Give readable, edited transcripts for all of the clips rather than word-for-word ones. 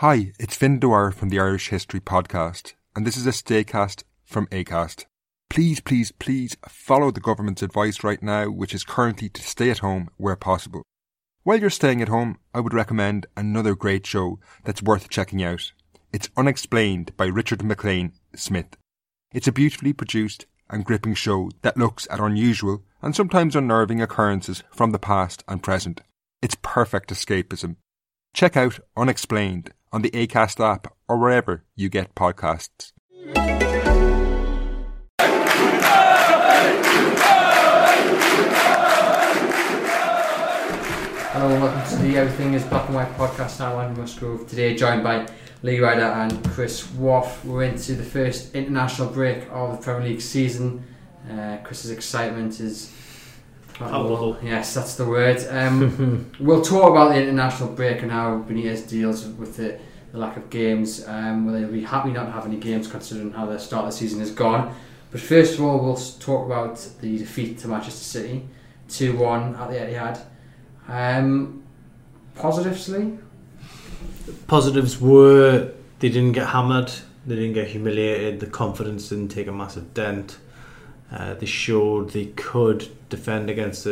Hi, it's Fin Dwyer from the Irish History Podcast, and this is a staycast from Acast. Please follow the government's advice right now, which is currently to stay at home where possible. While you're staying at home, I would recommend another great show that's worth checking out. It's Unexplained by Richard McLean Smith. It's a beautifully produced and gripping show that looks at unusual and sometimes unnerving occurrences from the past and present. It's perfect escapism. Check out Unexplained on the Acast app or wherever you get podcasts. Hello and welcome to the Everything is Black and White podcast. I'm Andy Musgrove, today joined by Lee Ryder and Chris Waugh. We're into the first international break of the Premier League season. Chris's excitement is... Palpable. Yes, that's the word. We'll talk about the international break and how Benitez deals with the lack of games. Whether he'll be happy not to have any games considering how the start of the season has gone. But first of all, we'll talk about the defeat to Manchester City, 2-1 at the Etihad. Positives, Lee? The positives were they didn't get hammered, they didn't get humiliated, the confidence didn't take a massive dent. They showed they could defend against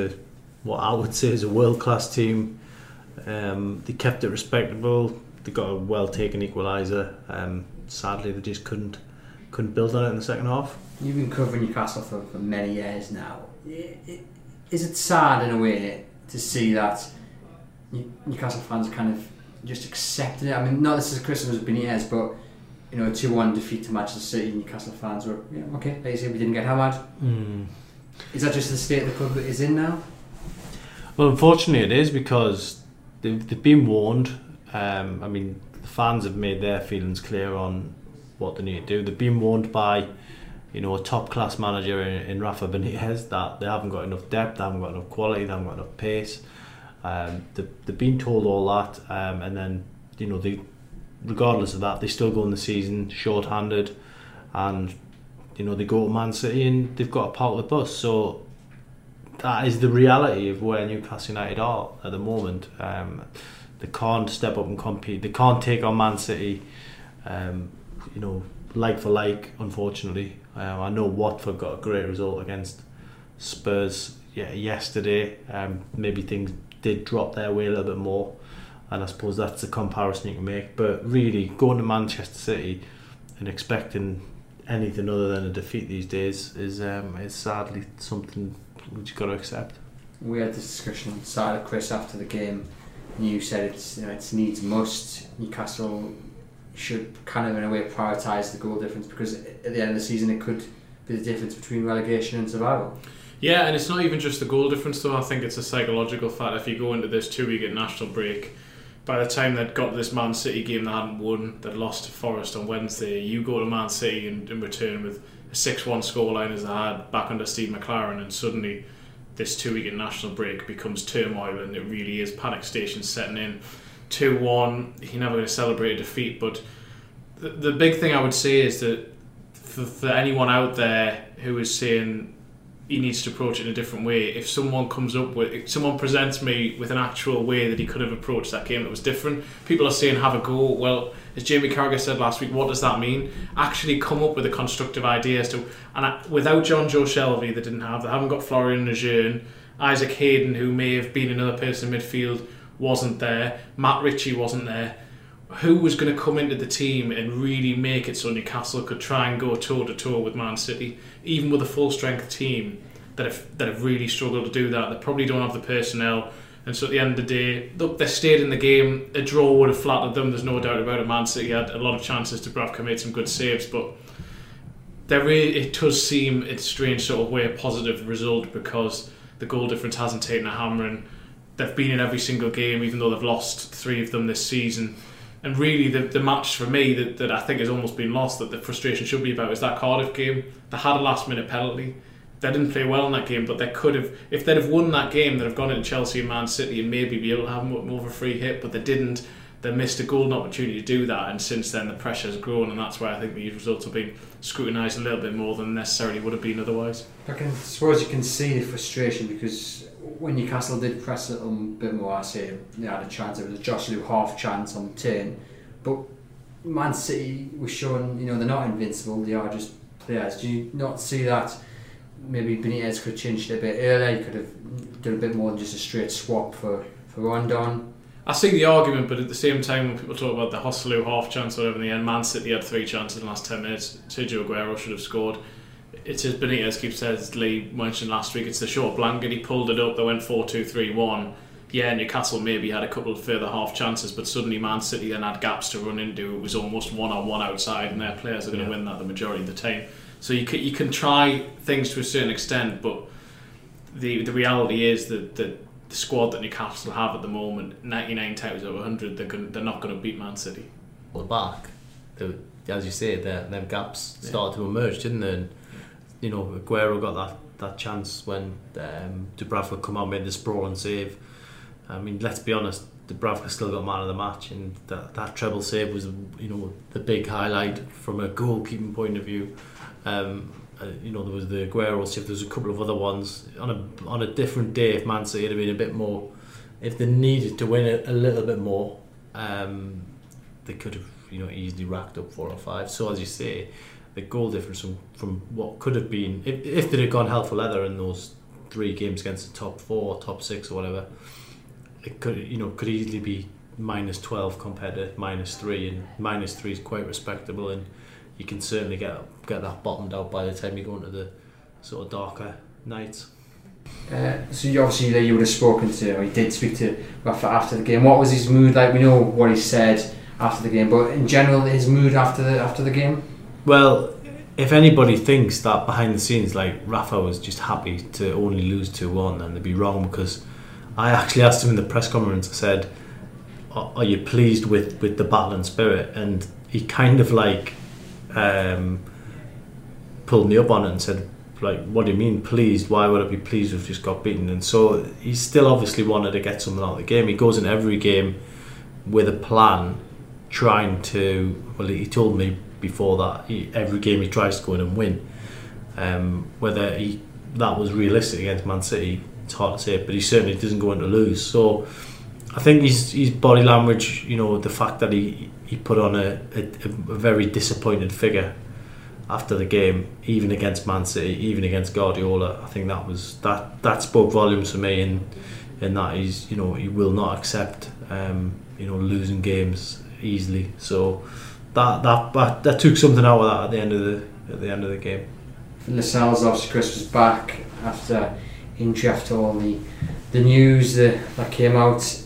what I would say is a world-class team. They kept it respectable. They got a well-taken equaliser. Sadly, they just couldn't build on it in the second half. You've been covering Newcastle for many years now. Is it sad in a way to see that Newcastle fans kind of just accepted it? I mean, not this is Christmas Benitez, but... You know, a 2-1 defeat to Manchester City, Newcastle fans were, okay, like you say, we didn't get hammered. Is that just the state of the club that is in now? Well, unfortunately it is, because they've been warned. I mean, the fans have made their feelings clear on what they need to do. They've been warned by, a top-class manager in Rafa Benitez that they haven't got enough depth, they haven't got enough quality, they haven't got enough pace. They've been told all that, and then, regardless of that, they still go in the season short-handed, and they go to Man City and they've got to park the bus. So that is the reality of where Newcastle United are at the moment. They can't step up and compete. They can't take on Man City, like for like. Unfortunately, I know Watford got a great result against Spurs yesterday. Maybe things did drop their way a little bit more. And I suppose that's the comparison you can make. But really, going to Manchester City and expecting anything other than a defeat these days is sadly something which you've got to accept. We had this discussion inside of Chris after the game, and you said it's needs must. Newcastle should kind of in a way prioritise the goal difference, because at the end of the season it could be the difference between relegation and survival. Yeah, and it's not even just the goal difference though. I think it's a psychological fact. If you go into this 2-week international break, by the time they'd got to this Man City game they hadn't won, they'd lost to Forest on Wednesday. You go to Man City and return with a 6-1 scoreline as they had back under Steve McLaren, and suddenly this 2-week international break becomes turmoil, and it really is panic stations setting in. 2-1, you're never going to celebrate a defeat, but the big thing I would say is that for anyone out there who is saying he needs to approach it in a different way, if someone presents me with an actual way that he could have approached that game that was different, people are saying have a go. Well, as Jamie Carragher said last week, what does that mean? Actually come up with a constructive idea as to, without Jonjo Shelvey they haven't got Florian Lejeune, Isaac Hayden, who may have been another person in midfield, wasn't there, Matt Ritchie wasn't there. Who was going to come into the team and really make it so Newcastle could try and go toe-to-toe with Man City, even with a full-strength team that have really struggled to do that? They probably don't have the personnel, and so at the end of the day, look, they stayed in the game. A draw would have flattered them, there's no doubt about it. Man City had a lot of chances. Dubravka made some good saves, but it does seem, in a strange sort of way, a positive result, because the goal difference hasn't taken a hammering. They've been in every single game, even though they've lost 3 of them this season. And really, the match for me that I think has almost been lost, that the frustration should be about, is that Cardiff game. They had a last-minute penalty. They didn't play well in that game, but they could have... If they'd have won that game, they'd have gone into Chelsea and Man City and maybe be able to have more of a free hit, but they didn't. They missed a golden opportunity to do that, and since then the pressure's grown, and that's why I think the results have been scrutinised a little bit more than necessarily would have been otherwise. I suppose you can see the frustration, because when Newcastle did press a little bit more, I say they had a chance. It was a Joselu half chance on the turn, But Man City was showing, you know, they're not invincible, they are just players. Do you not see that maybe Benitez could have changed it a bit earlier? He could have done a bit more than just a straight swap for Rondon. I see the argument, but at the same time, when people talk about the Joselu half chance or over in the end, Man City had three chances in the last 10 minutes. Sergio Aguero should have scored. It's as Benitez keeps says, Lee mentioned last week, it's the short blanket. He pulled it up, they went 4-2-3-1. Yeah, Newcastle maybe had a couple of further half chances, but suddenly Man City then had gaps to run into. It was almost one-on-one outside, and their players are going to win that the majority of the time. So you can try things to a certain extent, but the reality is that the squad that Newcastle have at the moment, 99 times out of 100, they're not going to beat Man City. Well, back, as you say, them gaps started to emerge, didn't they? And, you know, Aguero got that chance when Dubravka come out and made the sprawling save. I mean, let's be honest, Dubravka still got man of the match, and that treble save was, you know, the big highlight from a goalkeeping point of view. You know, there was the Aguero shift, there was a couple of other ones. On a different day, if Man City had been a bit more, if they needed to win a little bit more, they could have, you know, easily racked up 4 or 5. So as you say, the goal difference from what could have been, if they'd have gone hell for leather in those 3 games against the top 4, top 6 or whatever, it could, you know, could easily be -12 compared to -3, and -3 is quite respectable, and you can certainly get that bottomed out by the time you go into the sort of darker nights. So you obviously there, you would have spoken to, or you did speak to Rafa after the game. What was his mood like? We know what he said after the game, but in general, his mood after the game. Well, if anybody thinks that behind the scenes, like Rafa was just happy to only lose 2-1, then they'd be wrong, because I actually asked him in the press conference. I said, "Are you pleased with the battle and spirit?" And he kind of like pulled me up on it and said, "Like, what do you mean pleased? Why would I be pleased we've just got beaten?" And so he still obviously wanted to get something out of the game. He goes in every game with a plan, trying to. Well, he told me before that every game he tries to go in and win. Whether that was realistic against Man City, it's hard to say, but he certainly doesn't go in to lose. So I think his body language, you know, the fact that he put on a very disappointed figure after the game, even against Man City, even against Guardiola, I think that spoke volumes for me, in that he's, you know, he will not accept you know, losing games easily. So that took something out of that at the end of the game. Lascelles, obviously Chris was back after all the news that came out.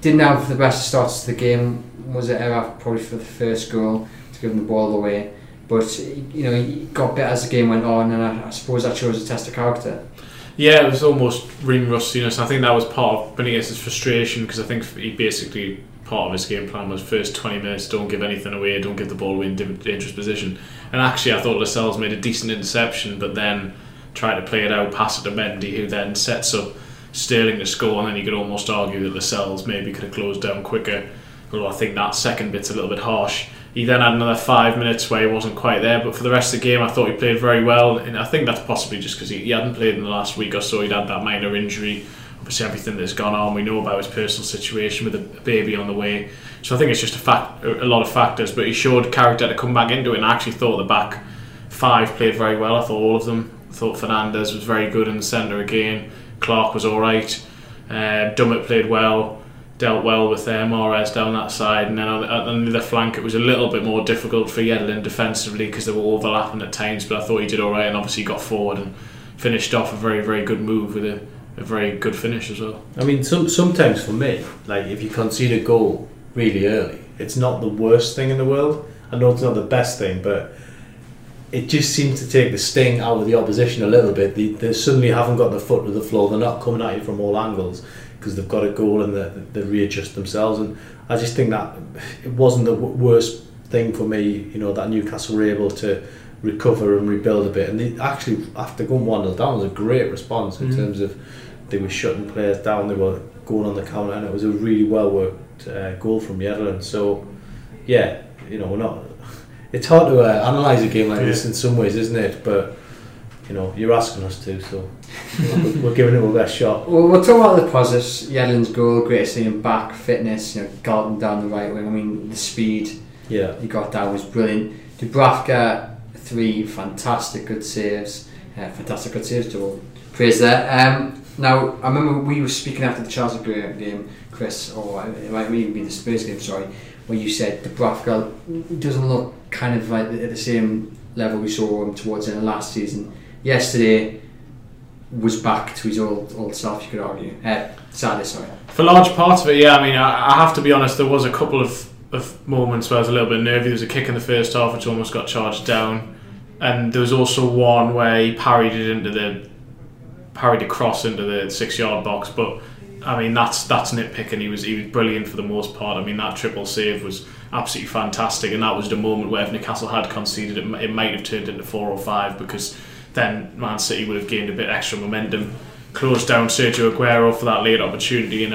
Didn't have the best starts to the game. Was it error probably for the first goal to give him the ball away? But, you know, he got better as the game went on, and I suppose that shows a test of character. Yeah, it was almost ring rustiness. I think that was part of Benitez's frustration, because I think he basically, part of his game plan was first 20 minutes, don't give anything away, don't give the ball away in dangerous position. And actually I thought Lascelles made a decent interception, but then try to play it out, pass it to Mendy, who then sets up Sterling to score, and then you could almost argue that Lascelles maybe could have closed down quicker, although I think that second bit's a little bit harsh. He then had another 5 minutes where he wasn't quite there, but for the rest of the game I thought he played very well, and I think that's possibly just because he hadn't played in the last week or so. He'd had that minor injury, obviously everything that's gone on, we know about his personal situation with a baby on the way, so I think it's just a lot of factors, but he showed character to come back into it, and I actually thought the back 5 played very well. I thought all of them. I thought Fernandez was very good in the centre again. Clark was alright. Dummett played well, dealt well with Mahrez down that side. And then on the other flank, it was a little bit more difficult for Yedlin defensively because they were overlapping at times, but I thought he did alright, and obviously got forward and finished off a very, very good move with a very good finish as well. I mean, sometimes for me, like if you concede a goal really early, it's not the worst thing in the world. I know it's not the best thing, but it just seems to take the sting out of the opposition a little bit. They suddenly haven't got their foot to the floor. They're not coming at you from all angles because they've got a goal, and they readjust themselves. And I just think that it wasn't the worst thing for me, you know, that Newcastle were able to recover and rebuild a bit. And they actually, after going 1-0 down, was a great response in terms of they were shutting players down, they were going on the counter, and it was a really well-worked goal from Yedlin. So, yeah, you know, we're not... It's hard to analyse a game like this in some ways, isn't it? But you know, you're asking us to, so we're giving it our best shot. Well, we'll talk about the positives. Yedlin's goal, great to see him back, fitness, you know, Galton down the right wing. I mean, the speed he got down was brilliant. Dubravka, 3 fantastic good saves. To all praise there. Now, I remember we were speaking after the Chelsea game, Chris, or it might even be the Spurs game, sorry, where you said Dubravka doesn't look kind of like at the same level we saw him towards the end of last season. Yesterday was back to his old self, you could argue. Saturday, sorry. For large parts of it, yeah. I mean, I have to be honest, there was a couple of moments where I was a little bit nervy. There was a kick in the first half which almost got charged down, and there was also one where he parried a cross into the 6-yard box. But I mean, that's nitpicking. He was brilliant for the most part. I mean, that triple save was absolutely fantastic, and that was the moment where if Newcastle had conceded, it might have turned into 4 or 5, because then Man City would have gained a bit extra momentum, closed down Sergio Aguero for that late opportunity, and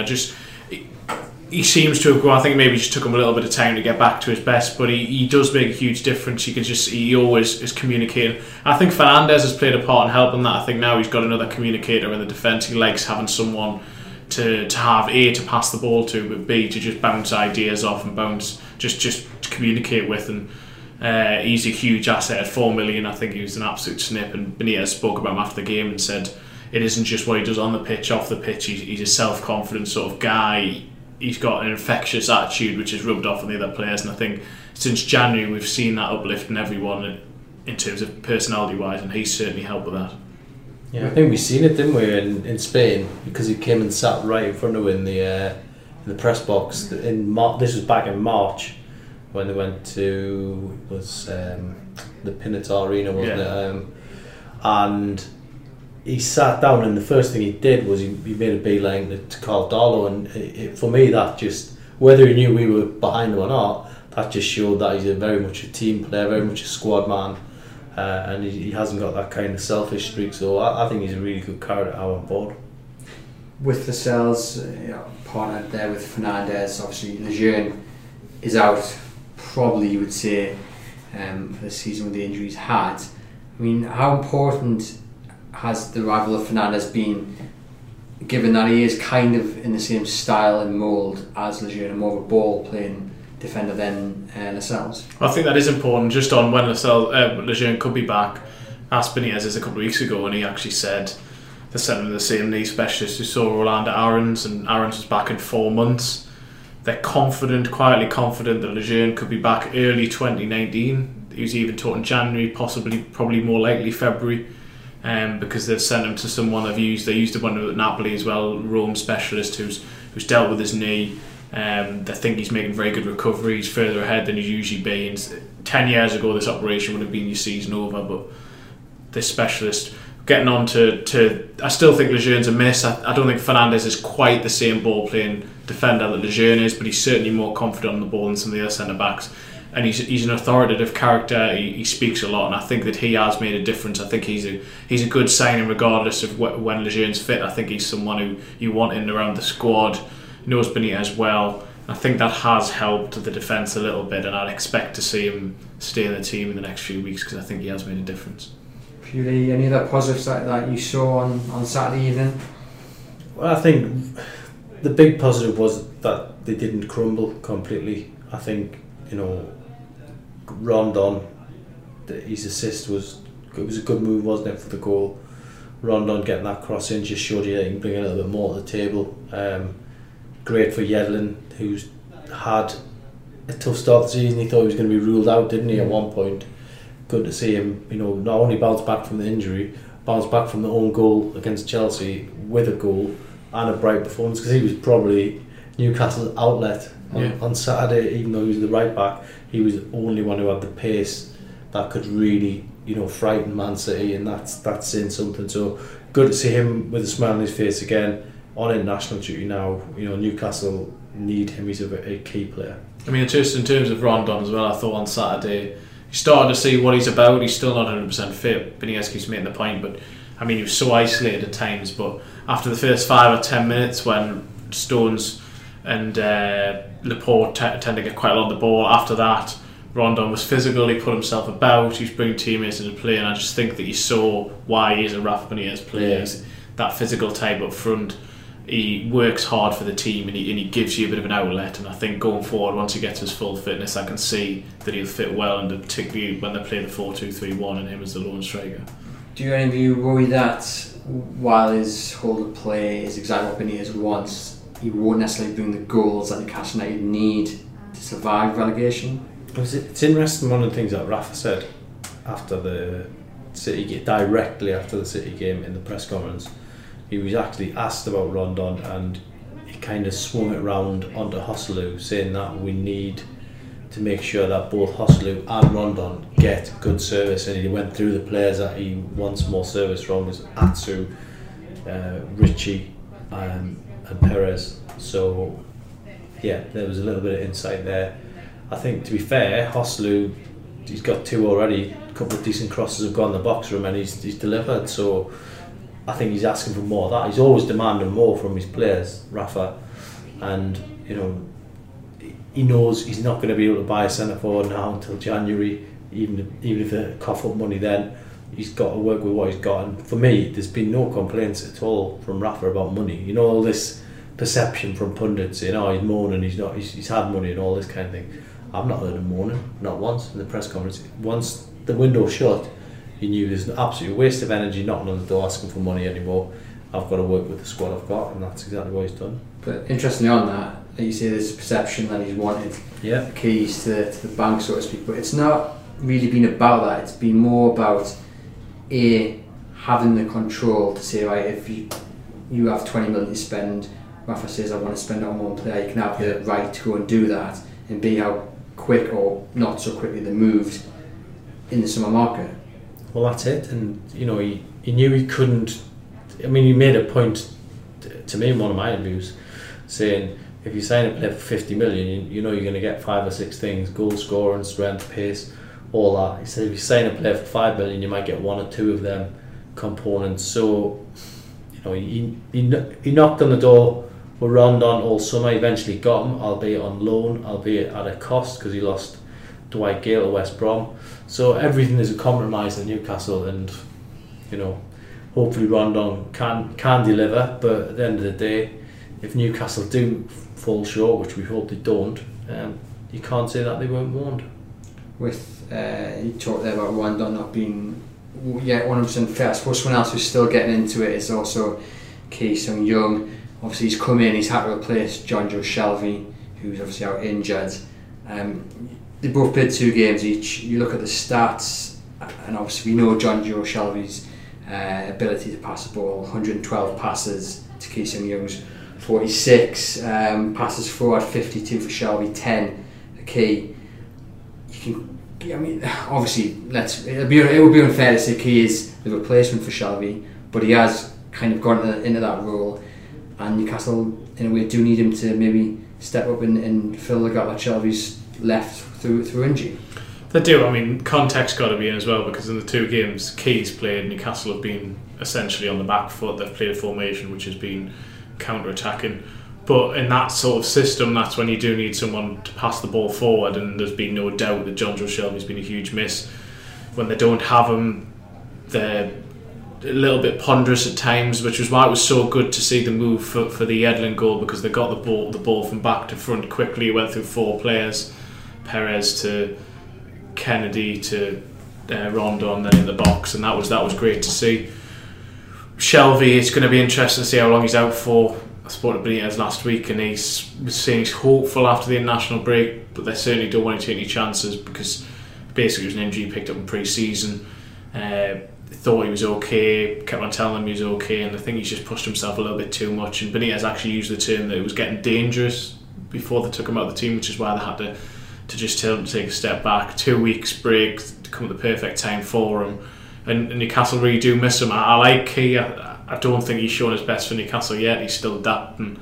he seems to have gone. I think maybe it just took him a little bit of time to get back to his best, but he does make a huge difference. You can just he always is communicating. I think Fernandez has played a part in helping that. I think now he's got another communicator in the defence. He likes having someone to have A, to pass the ball to, but B, to just bounce ideas off and just to communicate with. And he's a huge asset at $4 million. I think he was an absolute snip, and Benitez spoke about him after the game and said it isn't just what he does on the pitch, off the pitch. He's a self-confident sort of guy. He's got an infectious attitude which is rubbed off on the other players, and I think since January we've seen that uplift in everyone in terms of personality wise, and he's certainly helped with that. Yeah, I think we seen it, didn't we, in Spain, because he came and sat right in front of him in the press box. This was back in March when they went to the Pinatar Arena, wasn't it? And he sat down, and the first thing he did was he made a beeline to Carl Darlow, and for me that just, whether he knew we were behind him or not, that just showed that he's very much a team player, very much a squad man. And he hasn't got that kind of selfish streak, so I think he's a really good character out on board. With Lascelles partnered there with Fernandez, obviously Lejeune is out, probably you would say, for the season with the injuries had. I mean, how important has the arrival of Fernandez been, given that he is kind of in the same style and mould as Lejeune, more of a ball playing defender than Lascelles? I think that is important. Just on when Lejeune could be back, asked Benitez a couple of weeks ago, and he actually said they sent him to the same knee specialist who saw Rolando Aarons, and Aarons was back in 4 months. They're quietly confident that Lejeune could be back early 2019. He was even taught in January, probably more likely February, because they've sent him to someone they used the one at Napoli as well, Rome specialist who's dealt with his knee. They think he's making very good recovery. He's further ahead than he's usually been. 10 years ago, this operation would have been your season over, but this specialist getting on to I still think Lejeune's a miss. I don't think Fernandez is quite the same ball-playing defender that Lejeune is, but he's certainly more confident on the ball than some of the other centre-backs. And he's an authoritative character. He speaks a lot, and I think that he has made a difference. I think he's a good signing regardless of when Lejeune's fit. I think he's someone who you want in and around the squad, knows Benitez well. I think that has helped the defence a little bit, and I'd expect to see him stay in the team in the next few weeks because I think he has made a difference. Purely, any other positives that you saw on Saturday evening? Well, I think the big positive was that they didn't crumble completely. I think, Rondon, his assist was a good move, wasn't it, for the goal. Rondon getting that cross in just showed you that he can bring a little bit more to the table. Great for Yedlin, who's had a tough start to the season. He thought he was going to be ruled out, didn't he, at one point. Good to see him, not only bounce back from the injury, bounce back from the own goal against Chelsea with a goal and a bright performance, because he was probably Newcastle's outlet on Saturday. Even though he was the right back, he was the only one who had the pace that could really, frighten Man City, and that's saying something. So good to see him with a smile on his face again. On international duty now, Newcastle need him. He's a key player. I mean, just in terms of Rondon as well, I thought on Saturday he started to see what he's about. He's still not 100% fit. Benitez keeps making the point, but I mean, he was so isolated at times. But after the first 5 or 10 minutes, when Stones and Laporte tend to get quite a lot of the ball, after that Rondon was physical, he put himself about, he's bringing teammates into play, and I just think that you saw why he is a Rafa Benitez player. Yeah. That physical type up front, he works hard for the team, and he gives you a bit of an outlet, and I think going forward, once he gets his full fitness, I can see that he'll fit well, and particularly when they play the 4-2-3-1 and him as the lone striker. Do any of you worry that while his whole play is exactly what Benitez wants, he won't necessarily bring the goals that Newcastle United need to survive relegation? It's interesting, one of the things that Rafa said after the City game, directly after the City game in the press conference, he was actually asked about Rondon and he kind of swung it round onto Joselu, saying that we need to make sure that both Joselu and Rondon get good service, and he went through the players that he wants more service from, is Atsu, Ritchie and Perez. So yeah, there was a little bit of insight there. I think, to be fair, Joselu, he's got two already, a couple of decent crosses have gone in the box room and he's delivered, so I think he's asking for more of that. He's always demanding more from his players, Rafa, and you know, he knows he's not going to be able to buy a centre forward now until January, even if they cough up money then. He's got to work with what he's got, and for me there's been no complaints at all from Rafa about money. You know, all this perception from pundits saying, oh, he's moaning, he's had money and all this kind of thing. I've not heard him moaning, not once in the press conference. Once the window shut, he knew there's an absolute waste of energy knocking on the door asking for money anymore. I've got to work with the squad I've got, and that's exactly what he's done. But interestingly on that, you see there's a perception that he's wanted the keys to the bank, so to speak, but it's not really been about that. It's been more about having the control to say, right, if you have 20 million to spend, Rafa says I want to spend it on one player, you can have the right to go and do that, and be how quick or not so quickly they moved in the summer market. Well, that's it, and you know, he knew he couldn't. I mean, he made a point to me in one of my interviews saying, if you sign a player for 50 million, you know you're going to get 5 or 6 things: goal scoring, strength, pace, all that. He said if you sign a player for 5 million, you might get 1 or 2 of them components. So, you know, he knocked on the door with Rondon all summer. Eventually got him, albeit on loan, albeit at a cost, because he lost Dwight Gayle to West Brom. So everything is a compromise in Newcastle, and you know, hopefully Rondon can deliver. But at the end of the day, if Newcastle do fall short, which we hope they don't, you can't say that they weren't warned. With you talked there about Rondon not being yet 100% fit. I suppose someone else who's still getting into it is also Ki Sung-yueng. Obviously, he's come in. He's had to replace Jonjo Shelvey, who's obviously out injured. They both played 2 games each. You look at the stats, and obviously we know Jonjo Shelvey's ability to pass the ball, 112 passes to Ki Sung-yueng's 46, passes forward 52 for Shelvey, 10 for Key. Obviously, it would be unfair to say Key is the replacement for Shelvey, but he has kind of gone into that role, and Newcastle in a way do need him to maybe step up and fill the gap that Shelvey's left through injury. They do. I mean, context's got to be in as well, because in the 2 games Key's played, Newcastle have been essentially on the back foot. They've played a formation which has been counter-attacking, but in that sort of system, that's when you do need someone to pass the ball forward, and there's been no doubt that Jonjo Shelvey's been a huge miss. When they don't have him, they're a little bit ponderous at times, which was why it was so good to see the move for the Yedlin goal, because they got the ball from back to front quickly, went through 4 players, Perez to Kennedy to Rondon, then in the box, and that was great to see. Shelvey, it's going to be interesting to see how long he's out for. I spoke to Benitez last week, and he's saying he's hopeful after the international break, but they certainly don't want to take any chances, because basically it was an injury he picked up in pre-season. Thought he was okay, kept on telling him he was okay, and I think he's just pushed himself a little bit too much, and Benitez actually used the term that it was getting dangerous before they took him out of the team, which is why they had to just tell him to take a step back. 2 weeks break to come at the perfect time for him. And Newcastle really do miss him. I like Key. I don't think he's shown his best for Newcastle yet. He's still adapting.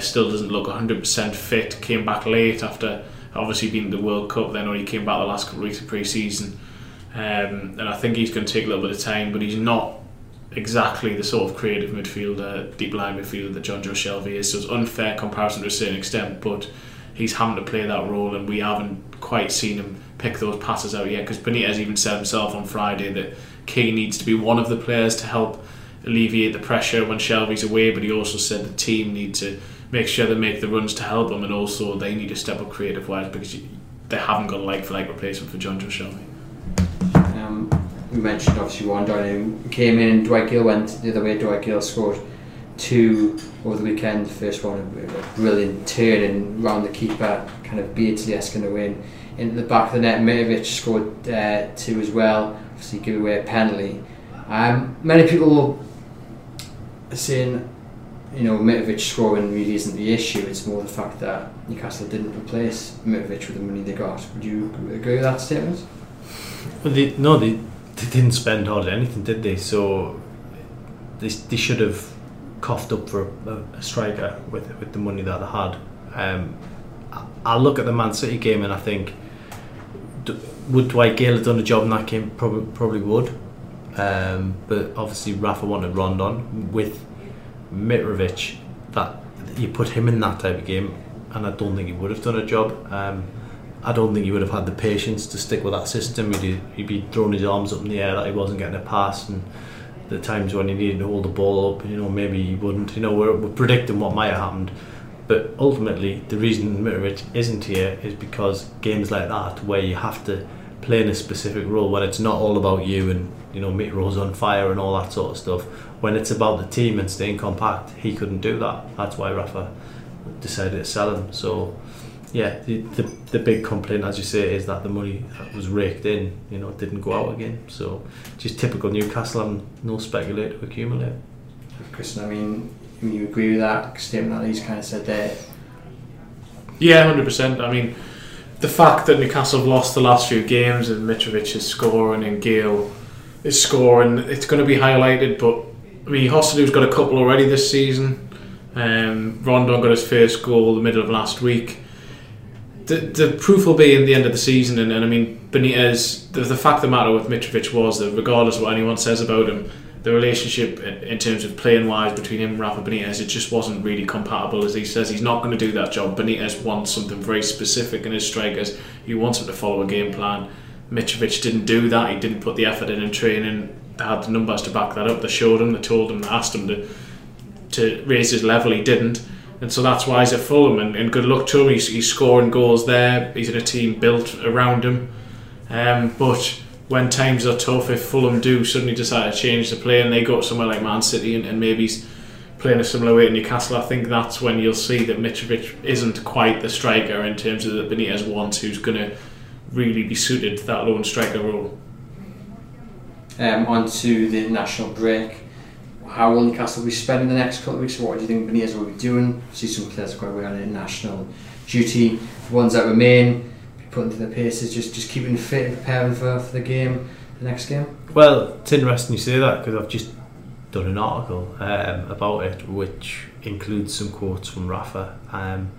Still doesn't look 100% fit. Came back late after obviously being at the World Cup. Then only came back the last couple of weeks of pre-season. And I think he's going to take a little bit of time. But he's not exactly the sort of creative midfielder, deep line midfielder that Jonjo Shelvey is. So it's unfair comparison to a certain extent. But he's having to play that role, and we haven't quite seen him pick those passes out yet, because Benitez even said himself on Friday that Key needs to be one of the players to help alleviate the pressure when Shelvey's away, but he also said the team need to make sure they make the runs to help him, and also they need to step up creative wise, because they haven't got a like-for-like replacement for Jonjo Shelvey. We mentioned obviously Rondon, who came in, and Dwight Gayle went the other way. Dwight Gayle scored 2 over the weekend. The first one, a brilliant turn and round the keeper, kind of Beardsley-esque in the win. Into the back of the net, Mitrovic scored 2 as well, obviously give away a penalty. Many people are saying, you know, Mitrovic scoring really isn't the issue, it's more the fact that Newcastle didn't replace Mitrovic with the money they got. Would you agree with that statement? Well, they didn't spend hard anything, did they? So they should have coughed up for a striker with the money that they had. I look at the Man City game and I think, would Dwight Gayle have done a job in that game? Probably would. But obviously Rafa wanted Rondon. with Mitrovic, that you put him in that type of game, and I don't think he would have done a job. I don't think he would have had the patience to stick with that system. He'd be throwing his arms up in the air that he wasn't getting a pass, and the times when he needed to hold the ball up, you know, maybe he wouldn't. You know, we're predicting what might have happened, but ultimately the reason Mitrovic isn't here is because games like that, where you have to play in a specific role, when it's not all about you and, you know, Mitro's on fire and all that sort of stuff, when it's about the team and staying compact, he couldn't do that. That's why Rafa decided to sell him. So yeah, the big complaint, as you say, is that the money that was raked in, you know, didn't go out again. So just typical Newcastle, and no speculator to accumulate. Christian, I mean, you agree with that statement that he's kind of said there? Yeah, 100%. I mean, the fact that Newcastle have lost the last few games and Mitrovic is scoring and Gayle is scoring, it's going to be highlighted. But I mean, Joselu's got a couple already this season. Rondon got his first goal the middle of last week. The proof will be in the end of the season, and I mean, Benitez, the fact of the matter with Mitrovic was that regardless of what anyone says about him, the relationship in terms of playing wise between him and Rafa Benitez, it just wasn't really compatible. As he says, he's not going to do that job. Benitez wants something very specific in his strikers. He wants them to follow a game plan. Mitrovic didn't do that. He didn't put the effort in training. They had the numbers to back that up. They showed him, they told him, they asked him to raise his level. He didn't. And so that's why he's at Fulham, and good luck to him. He's scoring goals there. He's in a team built around him. But when times are tough, if Fulham do suddenly decide to change the play and they go to somewhere like Man City and maybe he's playing a similar way at Newcastle, I think that's when you'll see that Mitrovic isn't quite the striker in terms of that Benitez wants, who's going to really be suited to that lone striker role. On to the national break. How will Newcastle be spending the next couple of weeks? What do you think Benitez will be doing? See, some players are quite away on international duty. The ones that remain, putting to the paces, just keeping fit and preparing for the game, the next game. Well, it's interesting you say that, because I've just done an article about it, which includes some quotes from Rafa, and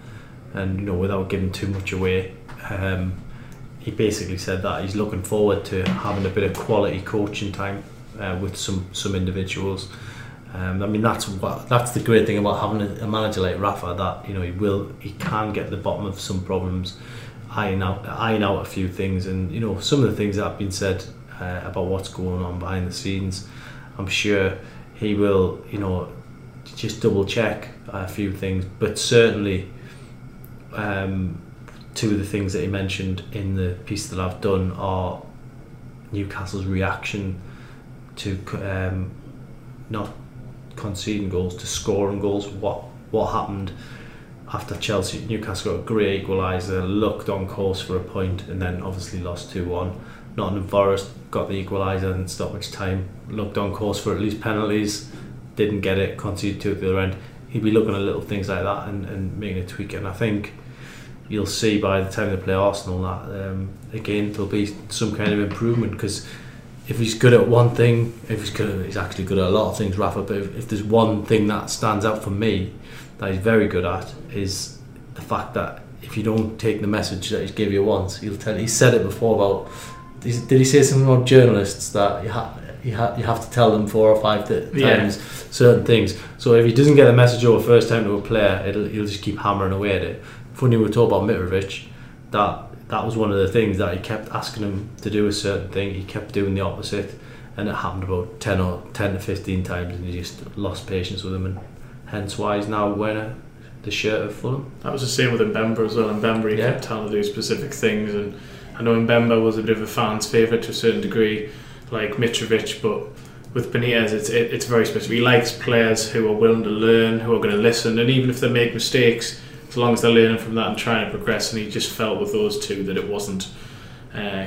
you know, without giving too much away, he basically said that he's looking forward to having a bit of quality coaching time with some individuals. I mean, that's the great thing about having a manager like Rafa, that, you know, he can get to the bottom of some problems, iron out a few things, and, you know, some of the things that have been said about what's going on behind the scenes. I'm sure he will, you know, just double check a few things, but certainly two of the things that he mentioned in the piece that I've done are Newcastle's reaction to not conceding goals, to scoring goals. What happened after Chelsea? Newcastle got a great equaliser, looked on course for a point, and then obviously lost 2-1. Nottingham Forest got the equaliser in stoppage time, looked on course for at least penalties, didn't get it, conceded 2 at the other end. He'd be looking at little things like that and making a tweak, and I think you'll see by the time they play Arsenal that again there'll be some kind of improvement, because if he's good at one thing, he's actually good at a lot of things, Rafa, but if there's one thing that stands out for me that he's very good at, is the fact that if you don't take the message that he's give you once, he'll tell you. He said it before about, did he say something about journalists that you have to tell them 4 or 5 times certain things? So if he doesn't get a message over first time to a player, he'll just keep hammering away at it. funny, we were talking about Mitrovic, that was one of the things that he kept asking him to do a certain thing, he kept doing the opposite, and it happened about 10 to 15 times, and he just lost patience with him, and hence why he's now wearing the shirt of Fulham. That was the same with Mbemba as well. Mbemba, he kept trying to do specific things, and I know Mbemba was a bit of a fan's favourite to a certain degree, like Mitrovic, but with Benitez it's very specific. He likes players who are willing to learn, who are going to listen, and even if they make mistakes, as long as they're learning from that and trying to progress, and he just felt with those two that it wasn't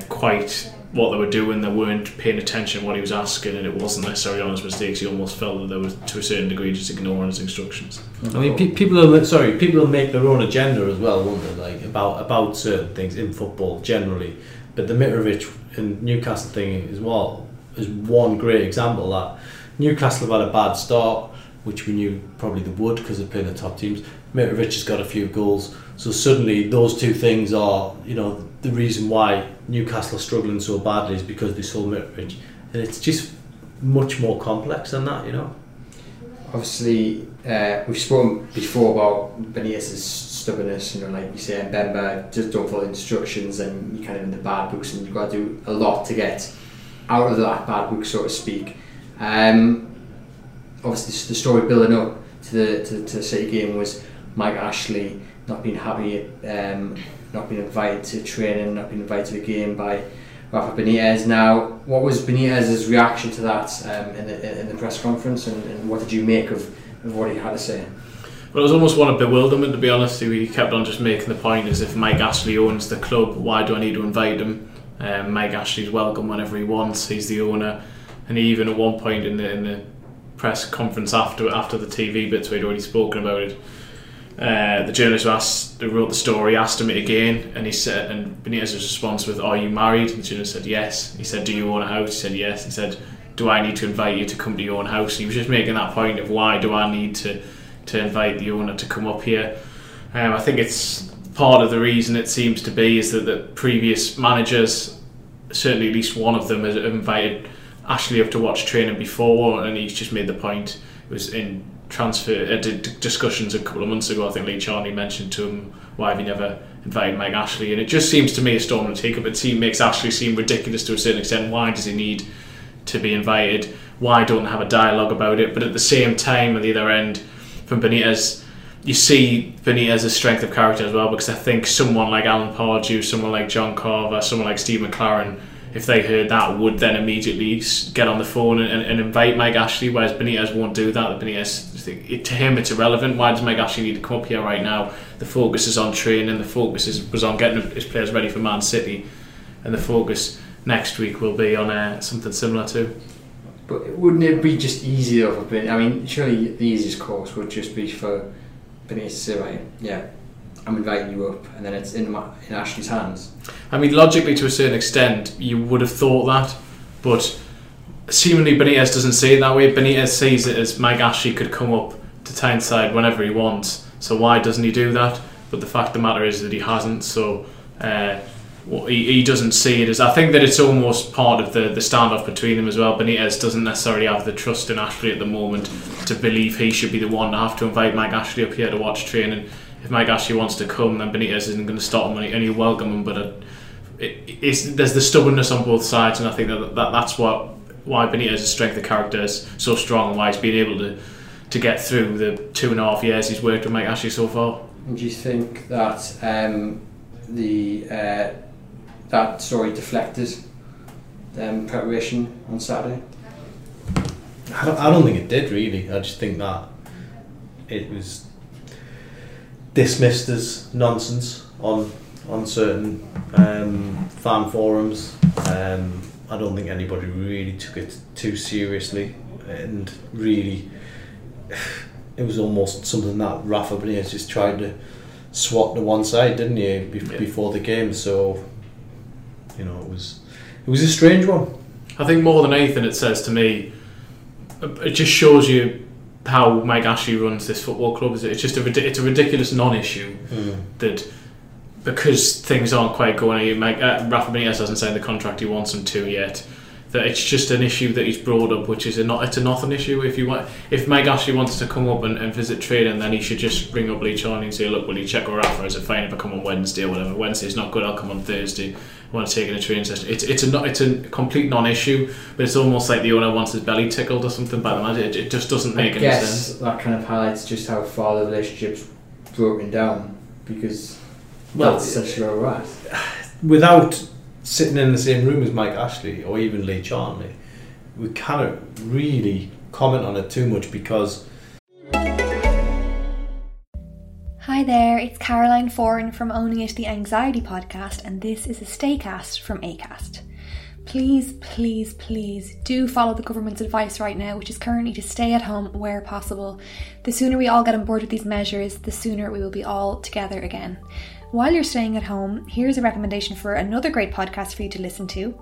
quite what they were doing. They weren't paying attention to what he was asking, and it wasn't necessarily on his mistakes. He almost felt that they were, to a certain degree, just ignoring his instructions. I mean, people will make their own agenda as well, won't they? Like about certain things in football generally. But the Mitrovic and Newcastle thing as well is one great example that Newcastle have had a bad start, which we knew probably they would because they're playing the top teams. Mitrovic has got a few goals, so suddenly those two things are, you know, the reason why Newcastle are struggling so badly is because they sold Mitrovic, and it's just much more complex than that, you know. Obviously, we've spoken before about Benitez's stubbornness, you know, like you say, and Mbemba just don't follow instructions, and you're kind of in the bad books, and you've got to do a lot to get out of that bad book, so to speak. Obviously, the story building up to the City game was Mike Ashley not being happy, not being invited to training, not being invited to the game by Rafa Benitez. Now, what was Benitez's reaction to that in the press conference, and what did you make of what he had to say? Well, it was almost one of bewilderment, to be honest. He kept on just making the point as if Mike Ashley owns the club, why do I need to invite him? Mike Ashley's welcome whenever he wants, he's the owner. And he even at one point in the press conference after the TV bits where he'd already spoken about it, the journalist who wrote the story asked him it again, and he said, and Benitez's response was, "Are you married?" And the journalist said, "Yes." He said, "Do you own a house?" He said, "Yes." He said, "Do I need to invite you to come to your own house?" And he was just making that point of why do I need to invite the owner to come up here. I think it's part of the reason it seems to be is that the previous managers, certainly at least one of them, has invited Ashley up to watch training before, and he's just made the point. It was in discussions a couple of months ago, I think Lee Charnley mentioned to him, why have you never invited Mike Ashley? And it just seems to me a storm and a teacup. It makes Ashley seem ridiculous to a certain extent. Why does he need to be invited? Why don't they have a dialogue about it? But at the same time, on the other end, from Benitez, you see Benitez's strength of character as well, because I think someone like Alan Pardew, someone like John Carver, someone like Steve McLaren, if they heard that, would then immediately get on the phone and invite Mike Ashley, whereas Benitez won't do that. Benitez, to him, it's irrelevant. Why does Mike Ashley need to come up here right now? The focus is on training, the focus was on getting his players ready for Man City, and the focus next week will be on something similar too. But wouldn't it be just easier for Benitez? I mean, surely the easiest course would just be for Benitez to say, right, yeah, I'm inviting you up, and then it's in Ashley's hands. I mean, logically, to a certain extent, you would have thought that, but seemingly Benitez doesn't see it that way. Benitez sees it as Mike Ashley could come up to Tyneside whenever he wants, so why doesn't he do that? But the fact of the matter is that he hasn't, so he doesn't see it as... I think that it's almost part of the standoff between them as well. Benitez doesn't necessarily have the trust in Ashley at the moment to believe he should be the one to have to invite Mike Ashley up here to watch training. If Mike Ashley wants to come, then Benitez isn't going to stop him, and he'll welcome him. But there's the stubbornness on both sides, and I think that's why Benitez's strength of character is so strong, and why he's been able to get through the 2.5 years he's worked with Mike Ashley so far. Do you think that that story deflected preparation on Saturday? I don't think it did, really. I just think that it was dismissed as nonsense on certain fan forums. I don't think anybody really took it too seriously, and really it was almost something that Rafa Benitez just tried to swat to one side, didn't he, before the game. So, you know, it was a strange one. I think more than anything, it says to me, it just shows you how Mike Ashley runs this football club. It's just it's a ridiculous non-issue that, because things aren't quite going. Rafa Benitez hasn't signed the contract he wants him to yet. that it's just an issue that he's brought up, which is it's a nothing issue. If Mike Ashley wants to come up and visit training, then he should just ring up Lee Charnley and say, look, will you check with Rafa? Is it fine if I come on Wednesday or whatever? Wednesday's not good, I'll come on Thursday. I want to take in a training session. It's a complete non-issue, but it's almost like the owner wants his belly tickled or something by the manager. It just doesn't make any sense. I guess that kind of highlights just how far the relationship's broken down, because that's essentially where we're at. Without sitting in the same room as Mike Ashley or even Lee Charnley, we cannot really comment on it too much because... Hi there, it's Caroline Foran from Owning It, the Anxiety Podcast, and this is a Staycast from Acast. Please, please, please do follow the government's advice right now, which is currently to stay at home where possible. The sooner we all get on board with these measures, the sooner we will be all together again. While you're staying at home, here's a recommendation for another great podcast for you to listen to.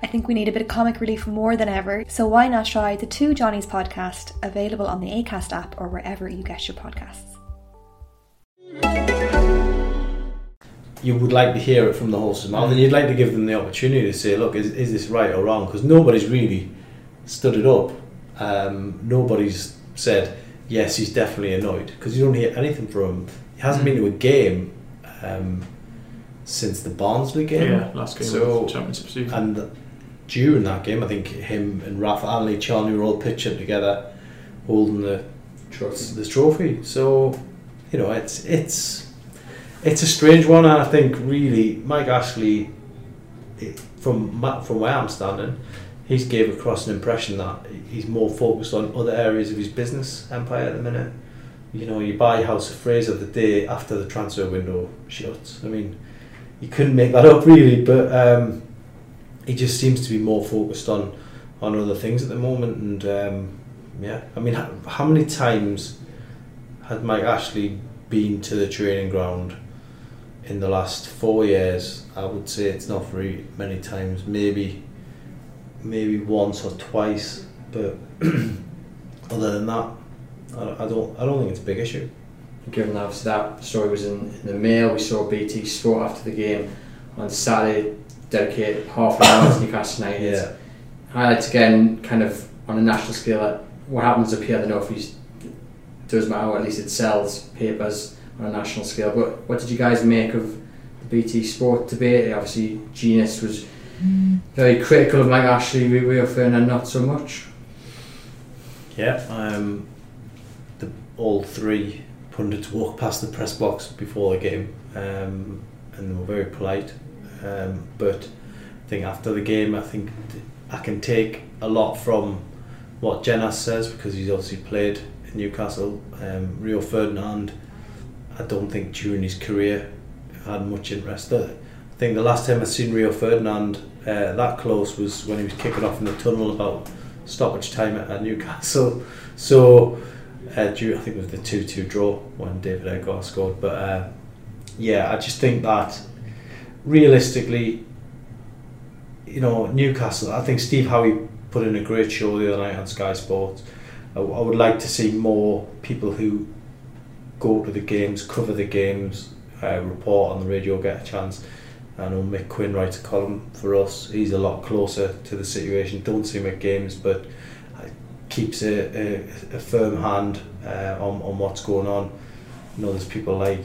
I think we need a bit of comic relief more than ever, so why not try the Two Johnnies podcast, available on the Acast app or wherever you get your podcasts. You would like to hear it from the horse's mouth, and you'd like to give them the opportunity to say, look, is this right or wrong? Because nobody's really stood it up. Nobody's said, yes, he's definitely annoyed, because you don't hear anything from him. He hasn't been to a game since the Barnsley game, last game of the Championship season. And during that game, I think him and Rafa and Lee Charnley were all pitching together, holding the trophy. So you know, it's a strange one, and I think really Mike Ashley, from where I'm standing, he's gave across an impression that he's more focused on other areas of his business empire at the minute. You know, you buy House of Fraser the day after the transfer window shuts. I mean, you couldn't make that up really, but he just seems to be more focused on other things at the moment. And I mean, how many times had Mike Ashley been to the training ground in the last 4 years? I would say it's not very many times. Maybe once or twice, but other than that, I don't think it's a big issue. Given that obviously that story was in the Mail, we saw BT Sport after the game on Saturday dedicated half an hour to Newcastle United. Yeah. Highlights again, kind of on a national scale, like what happens up here in the North East does matter, or at least it sells papers on a national scale. But what did you guys make of the BT Sport debate? Obviously, Jenas was very critical of Mike Ashley, Rio Ferdinand not so much. Yeah, all three pundits walked past the press box before the game, and they were very polite. But I think after the game, I think I can take a lot from what Jenas says, because he's obviously played in Newcastle. Rio Ferdinand, I don't think during his career had much interest. I think the last time I seen Rio Ferdinand that close was when he was kicking off in the tunnel about stoppage time at Newcastle. So. I think it was the 2-2 draw when David Edgar scored, but I just think that realistically, you know, Newcastle, I think Steve Howey put in a great show the other night on Sky Sports. I would like to see more people who go to the games, cover the games, report on the radio, get a chance. I know Mick Quinn writes a column for us, he's a lot closer to the situation, don't see him at games, but keeps a firm hand on what's going on. You know, there's people like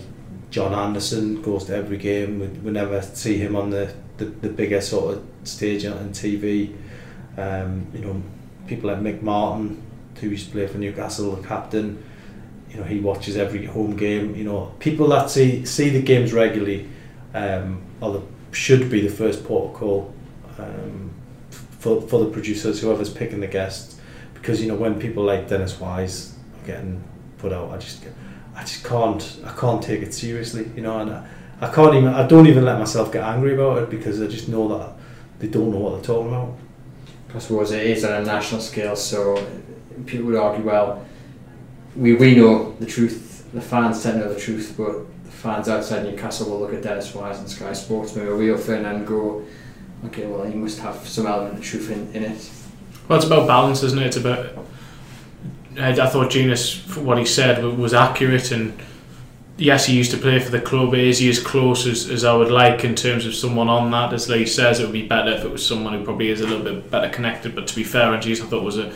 John Anderson goes to every game. We never see him on the bigger sort of stage and TV. You know, people like Mick Martin, who used to play for Newcastle, the captain. You know, he watches every home game. You know, people that see the games regularly should be the first port of call for the producers, whoever's picking the guests. Because, you know, when people like Dennis Wise are getting put out, I just can't take it seriously, you know, and I don't even let myself get angry about it, because I just know that they don't know what they're talking about. I suppose it is on a national scale, so people would argue, well, we know the truth, the fans don't know the truth, but the fans outside Newcastle will look at Dennis Wise and Sky Sports, maybe Rio Ferdinand, go, okay, well, he must have some element of truth in it. Well, it's about balance, isn't it? It's about. I thought Jenas, what he said, was accurate, and yes, he used to play for the club. Is he as close as I would like in terms of someone on that? As Lee says, it would be better if it was someone who probably is a little bit better connected. But to be fair, and geez, I thought it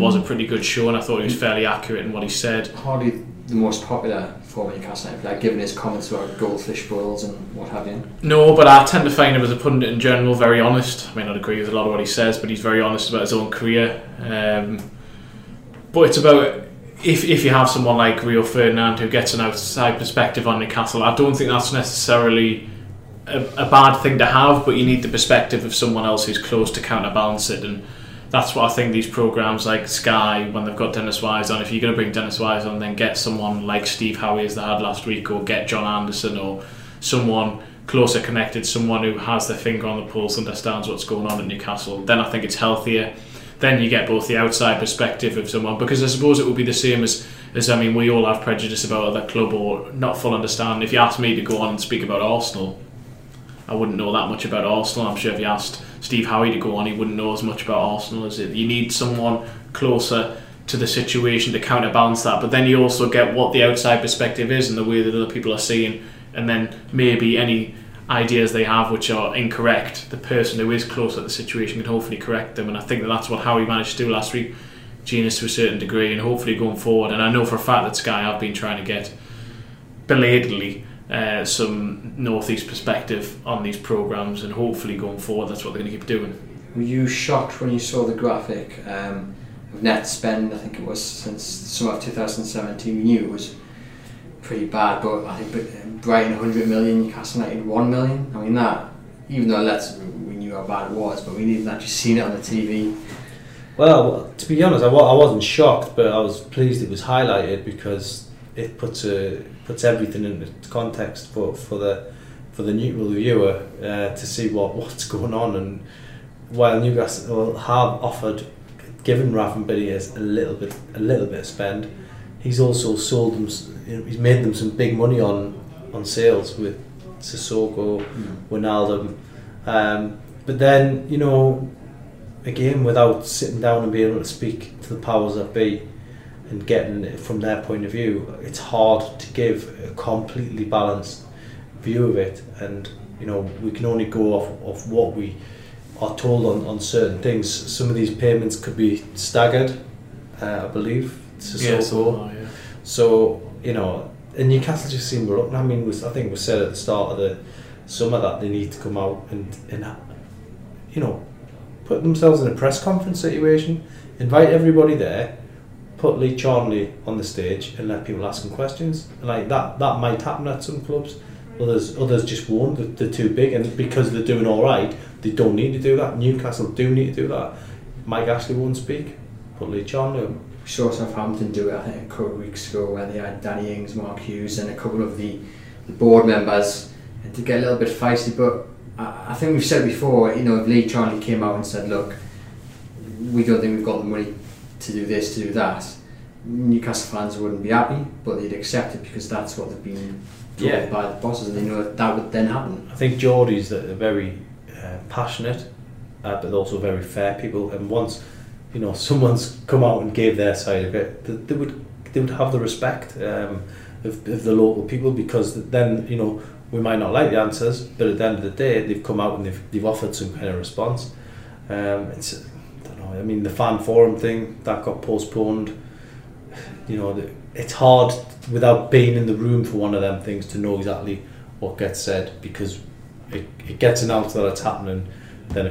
was a pretty good show, and I thought he was fairly accurate in what he said. Hardly the most popular former Newcastle United player, given his comments about goldfish boils and what have you. No, but I tend to find him as a pundit in general very honest. I mean, I'd agree with a lot of what he says, but he's very honest about his own career. But it's about if you have someone like Rio Ferdinand who gets an outside perspective on Newcastle, I don't think that's necessarily a bad thing to have, but you need the perspective of someone else who's close to counterbalance it. And that's what I think these programmes like Sky, when they've got Dennis Wise on, if you're going to bring Dennis Wise on, then get someone like Steve Howey as they had last week, or get John Anderson, or someone closer connected, someone who has their finger on the pulse, understands what's going on at Newcastle. Then I think it's healthier. Then you get both the outside perspective of someone, because I suppose it would be the same as I mean, we all have prejudice about other club or not full understanding. If you asked me to go on and speak about Arsenal, I wouldn't know that much about Arsenal. I'm sure if you asked Steve Howey to go on, he wouldn't know as much about Arsenal as it. You need someone closer to the situation to counterbalance that, but then you also get what the outside perspective is and the way that other people are seeing, and then maybe any ideas they have which are incorrect, the person who is closer to the situation can hopefully correct them. And I think that's what Howey managed to do last week, Jenas, to a certain degree, and hopefully going forward. And I know for a fact that Sky have been trying to get belatedly some North East perspective on these programmes, and hopefully going forward that's what they're going to keep doing. Were you shocked when you saw the graphic of net spend? I think it was since summer of 2017. We knew it was pretty bad, but I think Brighton 100 million, Newcastle United 1 million. I mean, that, even though we knew how bad it was, but we didn't actually see it on the TV. Well, to be honest, I wasn't shocked, but I was pleased it was highlighted, because it puts everything into context for the neutral viewer to see what's going on. And while Newcastle have offered, given Rafa Benitez a little bit of spend, he's also sold them. He's made them some big money on sales with Sissoko, Wijnaldum. But then, you know, again, without sitting down and being able to speak to the powers that be, and getting it from their point of view, it's hard to give a completely balanced view of it. And, you know, we can only go off what we are told on certain things. Some of these payments could be staggered, I believe. So, so, you know, and Newcastle just seem reluctant. I mean, I think we said at the start of the summer that they need to come out and you know, put themselves in a press conference situation, invite everybody there, put Lee Charnley on the stage and let people ask him questions. And like that might happen at some clubs. Others just won't. They're too big, and because they're doing all right, they don't need to do that. Newcastle do need to do that. Mike Ashley won't speak. Put Lee Charnley on. We saw Southampton do it, I think, a couple of weeks ago, where they had Danny Ings, Mark Hughes, and a couple of the board members, and to get a little bit feisty. But I think we've said before, you know, if Lee Charnley came out and said, "Look, we don't think we've got the money to do this, to do that," Newcastle fans wouldn't be happy, but they'd accept it because that's what they've been told by the bosses, and they know that would then happen. I think Geordies that are very passionate, but also very fair people, and once, you know, someone's come out and gave their side of it, they would have the respect of the local people, because then, you know, we might not like the answers, but at the end of the day, they've come out and they've offered some kind of response. I mean, the fan forum thing that got postponed, you know, it's hard without being in the room for one of them things to know exactly what gets said, because it gets announced that it's happening, then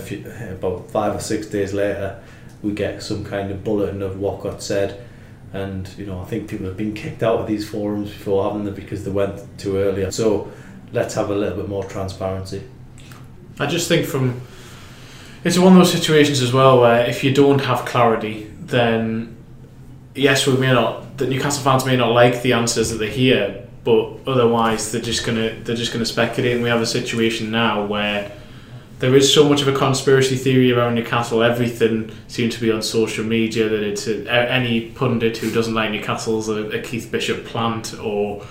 about 5 or 6 days later we get some kind of bulletin of what got said. And, you know, I think people have been kicked out of these forums before, haven't they, because they went too early. So let's have a little bit more transparency. I just think it's one of those situations as well where if you don't have clarity, then yes, the Newcastle fans may not like the answers that they hear, but otherwise they're just gonna speculate. And we have a situation now where there is so much of a conspiracy theory around Newcastle. Everything seems to be on social media, that it's any pundit who doesn't like Newcastle's a Keith Bishop plant, or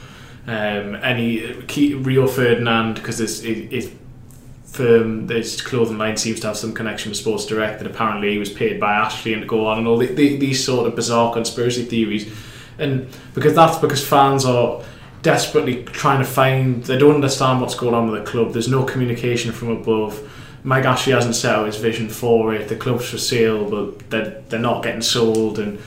any Rio Ferdinand, because it's firm, his clothing line seems to have some connection with Sports Direct, that apparently he was paid by Ashley, and to go on and all these sort of bizarre conspiracy theories. And because fans are desperately trying to find, they don't understand what's going on with the club. There's no communication from above. Mike Ashley hasn't set out his vision for it. The club's for sale, but they're not getting sold. And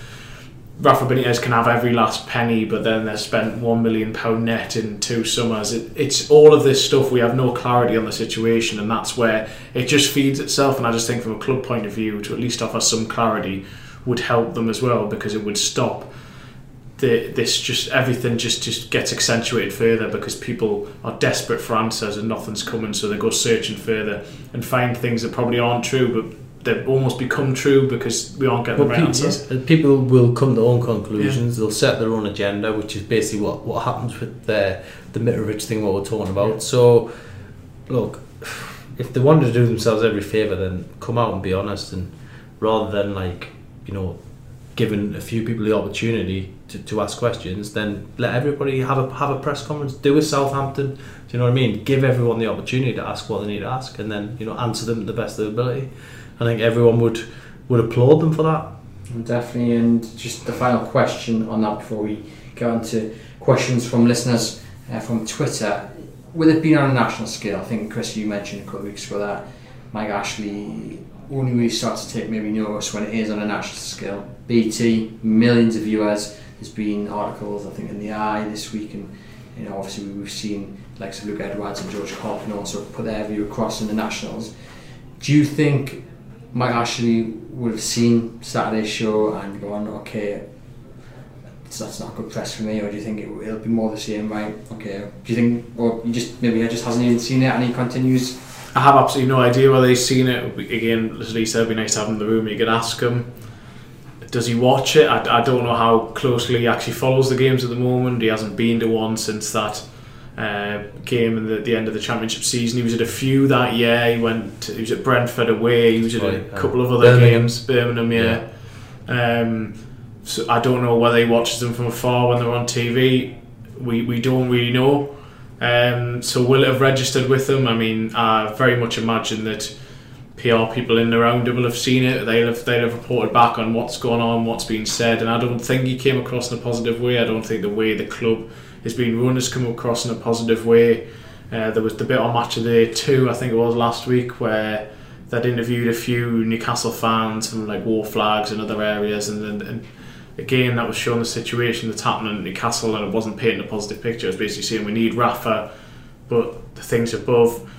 Rafa Benitez can have every last penny, but then they've spent £1 million net in 2 summers. It's all of this stuff. We have no clarity on the situation, and that's where it just feeds itself. And I just think from a club point of view, to at least offer some clarity would help them as well, because it would stop everything gets accentuated further, because people are desperate for answers and nothing's coming, so they go searching further and find things that probably aren't true, but they've almost become true because we aren't getting the right answers. Yes, people will come to their own conclusions. Yeah. They'll set their own agenda, which is basically what happens with the Mitrovic thing, what we're talking about. Yeah. So, look, if they wanted to do themselves every favour, then come out and be honest, and rather than giving a few people the opportunity to ask questions, then let everybody have a press conference. Do a Southampton, do you know what I mean? Give everyone the opportunity to ask what they need to ask, and then answer them to the best of their ability. I think everyone would applaud them for that. Definitely. And just the final question on that before we go into questions from listeners from Twitter. With it being on a national scale, I think, Chris, you mentioned a couple of weeks ago that Mike Ashley only really starts to take maybe notice when it is on a national scale. BT, millions of viewers. There's been articles, I think, in The Eye this week, and obviously we've seen likes of Luke Edwards and George Coughlin also put their view across in the nationals. Do you think Mike Ashley would have seen Saturday's show and gone, okay, that's not good press for me, or do you think it'll be more the same, right? Okay, do you think, or you just maybe he just hasn't even seen it and he continues? I have absolutely no idea whether he's seen it. Again, as Lee said, it'd be nice to have him in the room. You could ask him. Does he watch it? I don't know how closely he actually follows the games at the moment. He hasn't been to one since that game in the end of the championship season. He was at a few that year. He was at Brentford away. He was at a couple of other games. Birmingham, yeah. So I don't know whether he watches them from afar when they're on TV. We don't really know. So will it have registered with them? I mean, I very much imagine that PR people in the round will have seen it. They'll have reported back on what's gone on, what's been said, and I don't think he came across in a positive way. I don't think the way the club is being run has come across in a positive way. There was the bit on Match of the Day 2, I think it was last week, where they'd interviewed a few Newcastle fans from War Flags and other areas, and again that was showing the situation that's happening in Newcastle, and it wasn't painting a positive picture. It was basically saying we need Rafa, but the things above.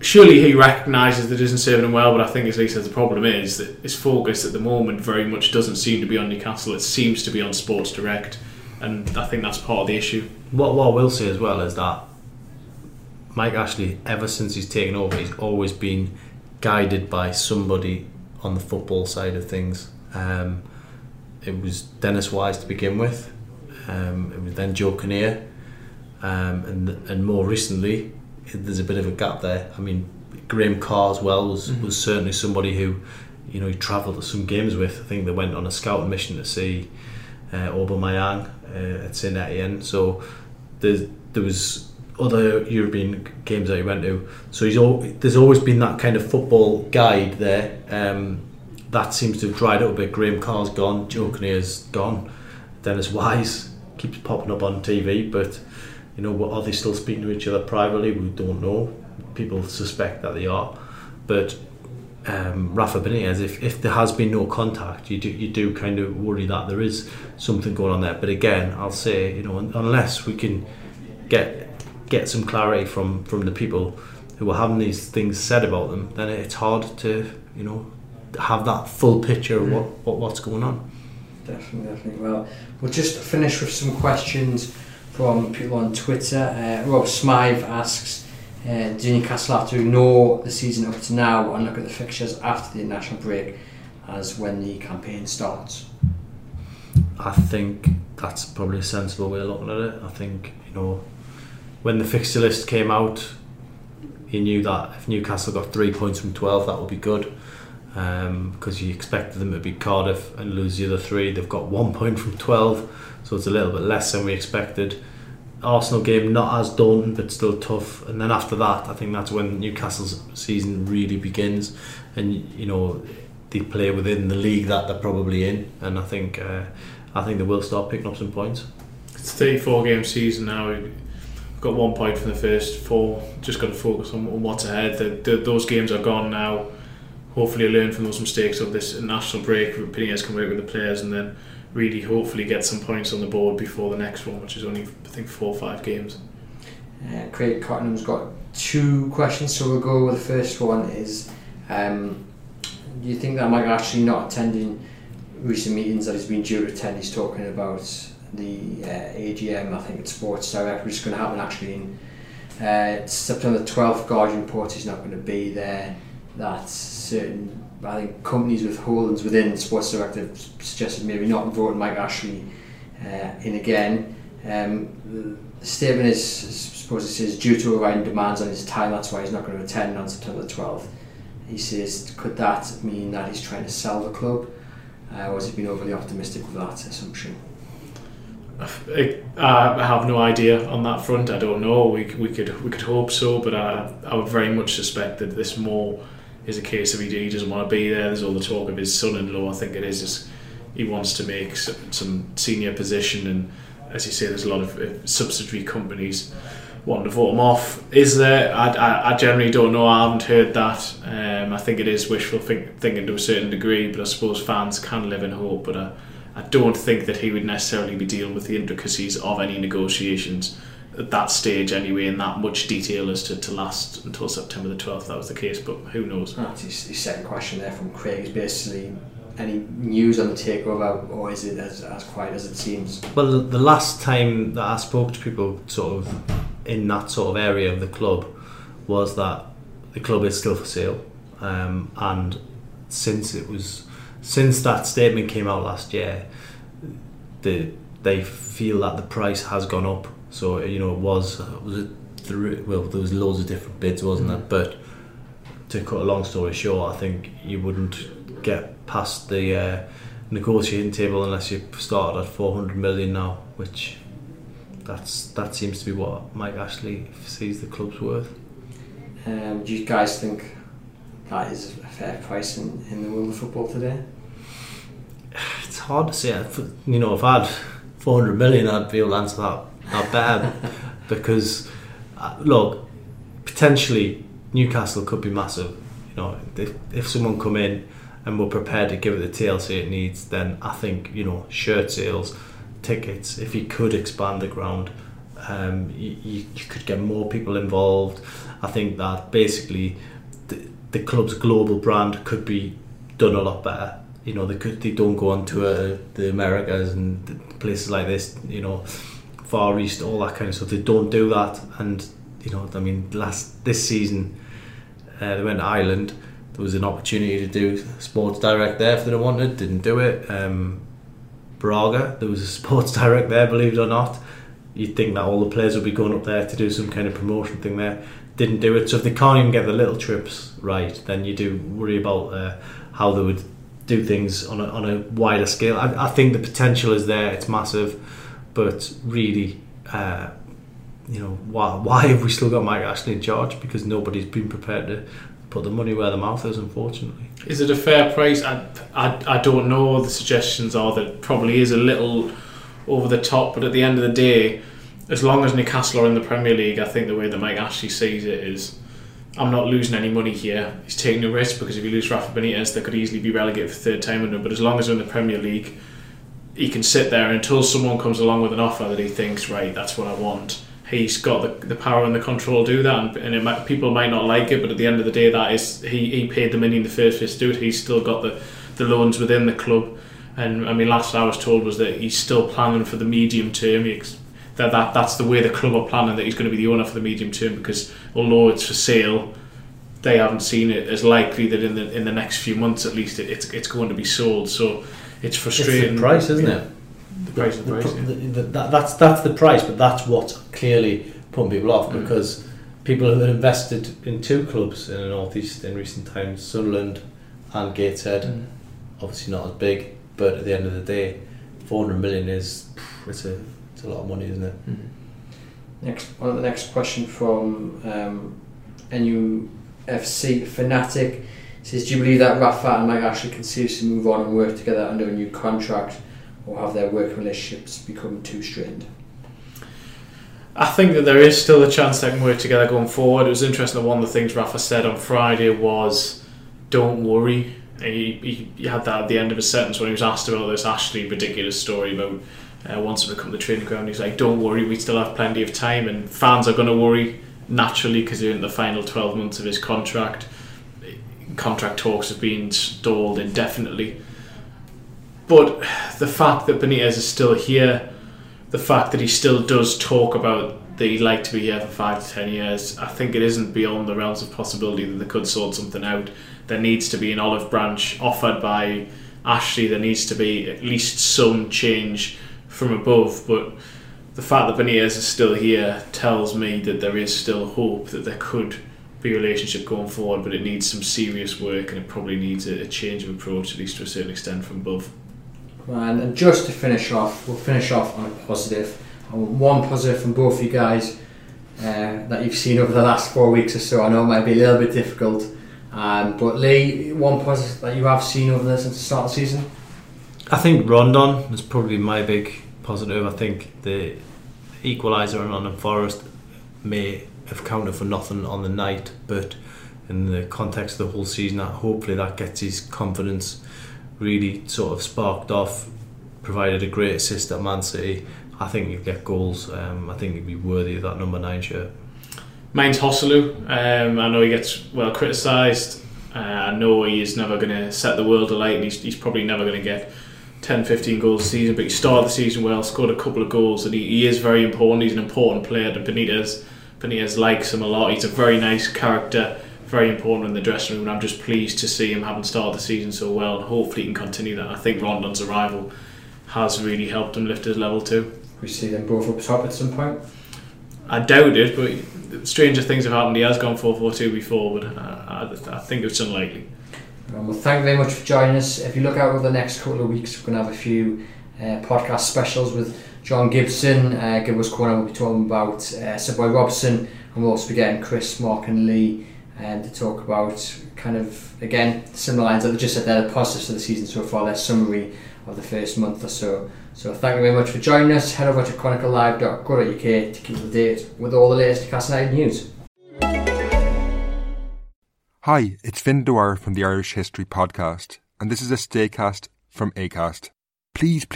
Surely he recognises that it isn't serving him well, but I think, as Lee says, the problem is that his focus at the moment very much doesn't seem to be on Newcastle. It seems to be on Sports Direct, and I think that's part of the issue. What I will say as well is that Mike Ashley, ever since he's taken over, he's always been guided by somebody on the football side of things. It was Dennis Wise to begin with. It was then Joe Kinnear, and more recently, there's a bit of a gap there. I mean, Graham Carr as well was certainly somebody who, he travelled to some games with. I think they went on a scouting mission to see Aubameyang at St Etienne. So there was other European games that he went to. So there's always been that kind of football guide there. That seems to have dried up a bit. Graham Carr's gone, Joe Kinnear's gone, Dennis Wise keeps popping up on TV, but are they still speaking to each other privately? We don't know. People suspect that they are, but Rafa Benitez, if there has been no contact, you do kind of worry that there is something going on there. But again, I'll say, unless we can get some clarity from the people who are having these things said about them, then it's hard to have that full picture of what's going on. Definitely. Well, we'll just finish with some questions from people on Twitter. Rob Smythe asks, do Newcastle have to ignore the season up to now and look at the fixtures after the national break as when the campaign starts? I think that's probably a sensible way of looking at it. I think, when the fixture list came out, you knew that if Newcastle got 3 points from 12, that would be good, because you expected them to beat Cardiff and lose the other 3. They've got 1 point from 12. So it's a little bit less than we expected. Arsenal game, not as daunting, but still tough. And then after that, I think that's when Newcastle's season really begins. And, they play within the league that they're probably in. And I think they will start picking up some points. It's a 34-game season now. We've got 1 point from the first four. Just got to focus on what's ahead. Those games are gone now. Hopefully, learn from those mistakes of this national break. Benitez can work with the players and then really hopefully get some points on the board before the next one, which is only, I think, 4 or 5 games. Craig Cottenham's got 2 questions, so we'll go with the first one is, do you think that Mike Ashley not attending recent meetings that he's been due to attend? He's talking about the AGM, I think it's Sports Direct, which is going to happen actually in September 12th. Guardian reports he's not going to be there. That certain, I think, companies with holdings within Sports Direct have suggested maybe not voting Mike Ashley in again. The statement is, I suppose it says, due to overriding demands on his time, that's why he's not going to attend on September 12th. He says, could that mean that he's trying to sell the club? Or has he been overly optimistic with that assumption? I have no idea on that front. I don't know. We could hope so, but I would very much suspect that this more is a case of he doesn't want to be there. There's all the talk of his son-in-law. I think it is just he wants to make some senior position, and as you say, there's a lot of subsidiary companies wanting to vote him off. Is there? I generally don't know. I haven't heard that. I think it is wishful thinking to a certain degree, but I suppose fans can live in hope. But I don't think that he would necessarily be dealing with the intricacies of any negotiations at that stage anyway, in that much detail as to last until September the 12th. That was the case, but who knows? That's his second question there from Craig. Is basically any news on the takeover, or is it as quiet as it seems? Well, the last time that I spoke to people sort of in that sort of area of the club was that the club is still for sale. And since that statement came out last year, they feel that the price has gone up. So, you know, there was loads of different bids, wasn't there? But to cut a long story short, I think you wouldn't get past the negotiating table unless you started at 400 million now, which that seems to be what Mike Ashley sees the club's worth. Do you guys think that is a fair price in the world of football today? It's hard to say. You know, if I had 400 million, I'd be able to answer that better. Because, look, potentially Newcastle could be massive. You know, if someone come in and were prepared to give it the TLC it needs, then I think, you know, shirt sales, tickets, if you could expand the ground, you could get more people involved. I think that basically the club's global brand could be done a lot better. You know, they don't go on to the Americas and places like this, you know, Far East, all that kind of stuff. They don't do that. And, you know, I mean, this season, they went to Ireland. There was an opportunity to do Sports Direct there if they wanted, didn't do it. Braga, there was a Sports Direct there, believe it or not. You'd think that all the players would be going up there to do some kind of promotion thing there. Didn't do it. So if they can't even get the little trips right, then you do worry about how they would do things on a wider scale. I think the potential is there, it's massive, but really, you know, why have we still got Mike Ashley in charge? Because nobody's been prepared to put the money where the mouth is, unfortunately. Is it a fair price? I don't know. The suggestions are that it probably is a little over the top, but at the end of the day, as long as Newcastle are in the Premier League, I think the way that Mike Ashley sees it is, I'm not losing any money here. He's taking a risk, because if you lose Rafa Benitez, they could easily be relegated for third time under. But as long as they're in the Premier League, he can sit there until someone comes along with an offer that he thinks, right, that's what I want. He's got the power and the control to do that, and people might not like it, but at the end of the day, that is, he paid the money in the first place to do it. He's still got the loans within the club, and I mean, last I was told was that he's still planning for the medium term. That's the way the club are planning, that he's going to be the owner for the medium term, because although it's for sale, they haven't seen it as likely that in the next few months at least it's going to be sold. So it's frustrating. It's the price, isn't it? The price is the price. That's the price, but that's what's clearly putting people off, because people have invested in 2 clubs in the North East in recent times, Sunderland and Gateshead. Obviously not as big, but at the end of the day, 400 million is a lot of money, isn't it? Next question from NUFC Fanatic. It says, do you believe that Rafa and Mike Ashley can seriously move on and work together under a new contract, or have their working relationships become too strained? I think that there is still a chance they can work together going forward. It was interesting that one of the things Rafa said on Friday was, don't worry. He had that at the end of his sentence when he was asked about this Ashley ridiculous story about once it become the training ground. He's like, don't worry, we still have plenty of time, and fans are going to worry naturally because they're in the final 12 months of his contract. Contract talks have been stalled indefinitely. But the fact that Benitez is still here, the fact that he still does talk about that he'd like to be here for 5 to 10 years, I think it isn't beyond the realms of possibility that they could sort something out. There needs to be an olive branch offered by Ashley. There needs to be at least some change from above. But the fact that Benitez is still here tells me that there is still hope that there could be a relationship going forward, but it needs some serious work, and it probably needs a change of approach, at least to a certain extent, from above. And just to finish off, we'll finish off on a positive. One positive from both you guys that you've seen over the last 4 weeks or so. I know it might be a little bit difficult. But Lee, one positive that you have seen over there since the start of the season? I think Rondon is probably my big positive. I think the equaliser on Forest may have counted for nothing on the night, but in the context of the whole season, hopefully that gets his confidence really sort of sparked off. Provided a great assist at Man City, I think he'll get goals. I think he'd be worthy of that number 9 shirt. Mine's Joselu. I know he gets well criticised. I know he is never going to set the world alight, and he's probably never going to get 10-15 goals a season, but he started the season well, scored a couple of goals, and he is very important. He's an important player to Benitez. Benitez likes him a lot. He's a very nice character, very important in the dressing room, and I'm just pleased to see him having started the season so well, and hopefully he can continue that. I think Rondon's arrival has really helped him lift his level too. We see them both up top at some point? I doubt it, but stranger things have happened. He has gone 4-4-2 before, but I think it's unlikely. Well, thank you very much for joining us. If you look out over the next couple of weeks, we're going to have a few podcast specials with John Gibson. Gibbo's Corner, we'll be talking about Sir Boy Robson, and we'll also be getting Chris, Mark and Lee to talk about, kind of, again, similar lines that they just said there, the positives of the season so far, their summary of the first month or so. So thank you very much for joining us. Head over to chroniclelive.co.uk to keep up to date with all the latest Newcastle United news. Hi, it's Fin Dwyer from the Irish History Podcast, and this is a Staycast from Acast. Please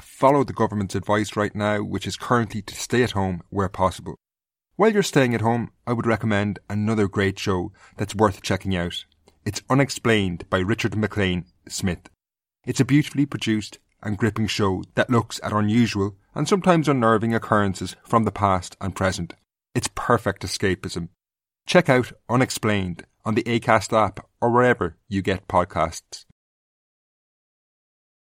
follow the government's advice right now, which is currently to stay at home where possible. While you're staying at home, I would recommend another great show that's worth checking out. It's Unexplained by Richard McLean Smith. It's a beautifully produced and gripping show that looks at unusual and sometimes unnerving occurrences from the past and present. It's perfect escapism. Check out Unexplained on the Acast app or wherever you get podcasts.